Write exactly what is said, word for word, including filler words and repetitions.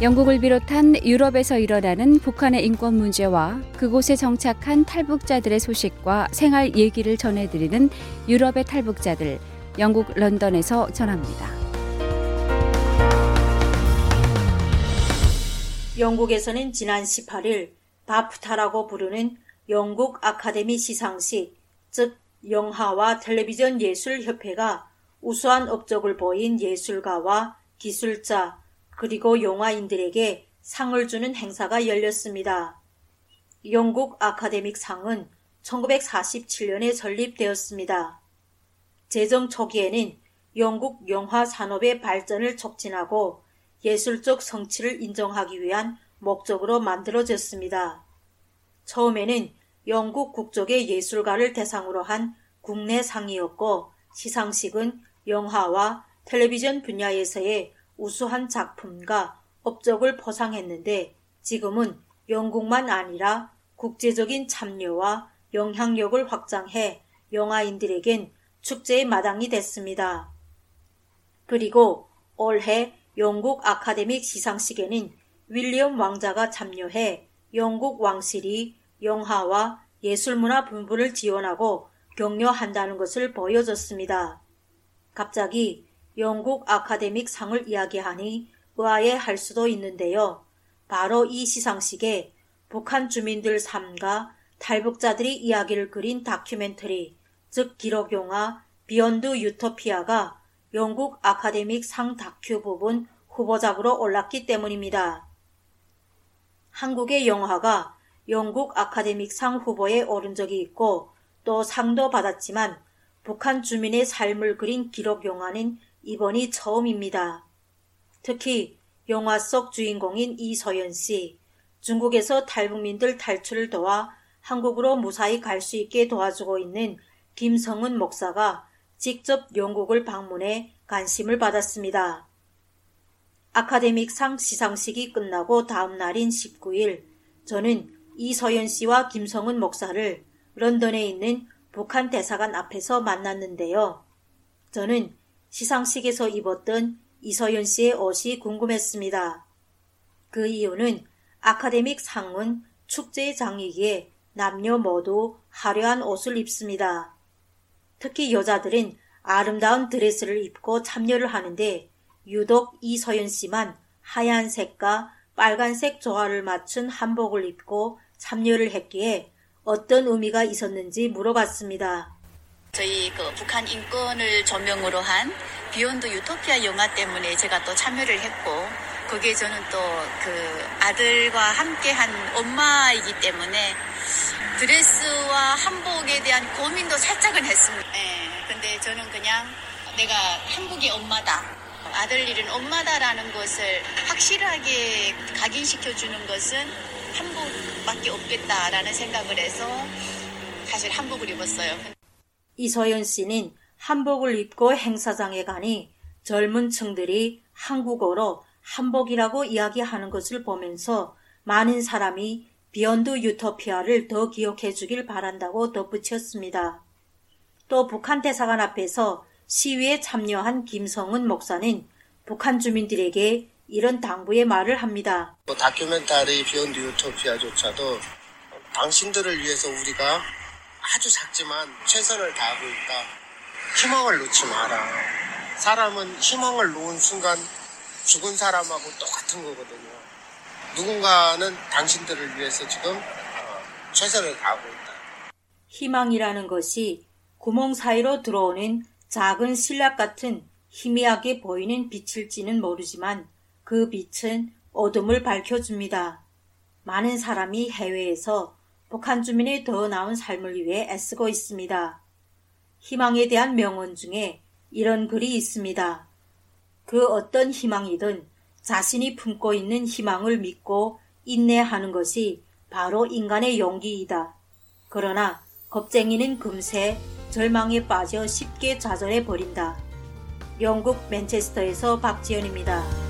영국을 비롯한 유럽에서 일어나는 북한의 인권 문제와 그곳에 정착한 탈북자들의 소식과 생활 얘기를 전해드리는 유럽의 탈북자들, 영국 런던에서 전합니다. 영국에서는 지난 십팔일 바프타라고 부르는 영국 아카데미 시상식, 즉 영화와 텔레비전 예술협회가 우수한 업적을 보인 예술가와 기술자, 그리고 영화인들에게 상을 주는 행사가 열렸습니다. 영국 아카데믹 상은 천구백사십칠년에 설립되었습니다. 제정 초기에는 영국 영화 산업의 발전을 촉진하고 예술적 성취를 인정하기 위한 목적으로 만들어졌습니다. 처음에는 영국 국적의 예술가를 대상으로 한 국내 상이었고, 시상식은 영화와 텔레비전 분야에서의 우수한 작품과 업적을 포상했는데, 지금은 영국만 아니라 국제적인 참여와 영향력을 확장해 영화인들에겐 축제의 마당이 됐습니다. 그리고 올해 영국 아카데믹 시상식에는 윌리엄 왕자가 참여해 영국 왕실이 영화와 예술문화 분부를 지원하고 격려한다는 것을 보여줬습니다. 갑자기 영국 아카데믹 상을 이야기하니 의아해할 수도 있는데요. 바로 이 시상식에 북한 주민들 삶과 탈북자들이 이야기를 그린 다큐멘터리, 즉 기록영화 비욘드 유토피아가 영국 아카데믹 상 다큐 부분 후보작으로 올랐기 때문입니다. 한국의 영화가 영국 아카데믹 상 후보에 오른 적이 있고 또 상도 받았지만 북한 주민의 삶을 그린 기록영화는 이번이 처음입니다. 특히 영화 속 주인공인 이소연 씨, 중국에서 탈북민들 탈출을 도와 한국으로 무사히 갈 수 있게 도와주고 있는 김성은 목사가 직접 영국을 방문해 관심을 받았습니다. 아카데믹 상 시상식이 끝나고 다음 날인 십구일, 저는 이소연 씨와 김성은 목사를 런던에 있는 북한 대사관 앞에서 만났는데요. 저는 시상식에서 입었던 이소연 씨의 옷이 궁금했습니다. 그 이유는 아카데믹 상은 축제의 장이기에 남녀 모두 화려한 옷을 입습니다. 특히 여자들은 아름다운 드레스를 입고 참여를 하는데 유독 이소연 씨만 하얀색과 빨간색 조화를 맞춘 한복을 입고 참여를 했기에 어떤 의미가 있었는지 물어봤습니다. 저희 그 북한 인권을 조명으로 한 비욘드 유토피아 영화 때문에 제가 또 참여를 했고, 거기에 저는 또 그 아들과 함께한 엄마이기 때문에 드레스와 한복에 대한 고민도 살짝은 했습니다. 네, 근데 저는 그냥 내가 한국의 엄마다, 아들 일은 엄마다라는 것을 확실하게 각인시켜주는 것은 한복밖에 없겠다라는 생각을 해서 사실 한복을 입었어요. 이소연 씨는 한복을 입고 행사장에 가니 젊은 층들이 한국어로 한복이라고 이야기하는 것을 보면서 많은 사람이 비욘드 유토피아를 더 기억해 주길 바란다고 덧붙였습니다. 또 북한 대사관 앞에서 시위에 참여한 김성은 목사는 북한 주민들에게 이런 당부의 말을 합니다. 다큐멘터리 비욘드 유토피아조차도 당신들을 위해서 우리가 아주 작지만 최선을 다하고 있다. 희망을 놓지 마라. 사람은 희망을 놓은 순간 죽은 사람하고 똑같은 거거든요. 누군가는 당신들을 위해서 지금 최선을 다하고 있다. 희망이라는 것이 구멍 사이로 들어오는 작은 신라 같은 희미하게 보이는 빛일지는 모르지만 그 빛은 어둠을 밝혀줍니다. 많은 사람이 해외에서 북한 주민의 더 나은 삶을 위해 애쓰고 있습니다. 희망에 대한 명언 중에 이런 글이 있습니다. 그 어떤 희망이든 자신이 품고 있는 희망을 믿고 인내하는 것이 바로 인간의 용기이다. 그러나 겁쟁이는 금세 절망에 빠져 쉽게 좌절해 버린다. 영국 맨체스터에서 박지연입니다.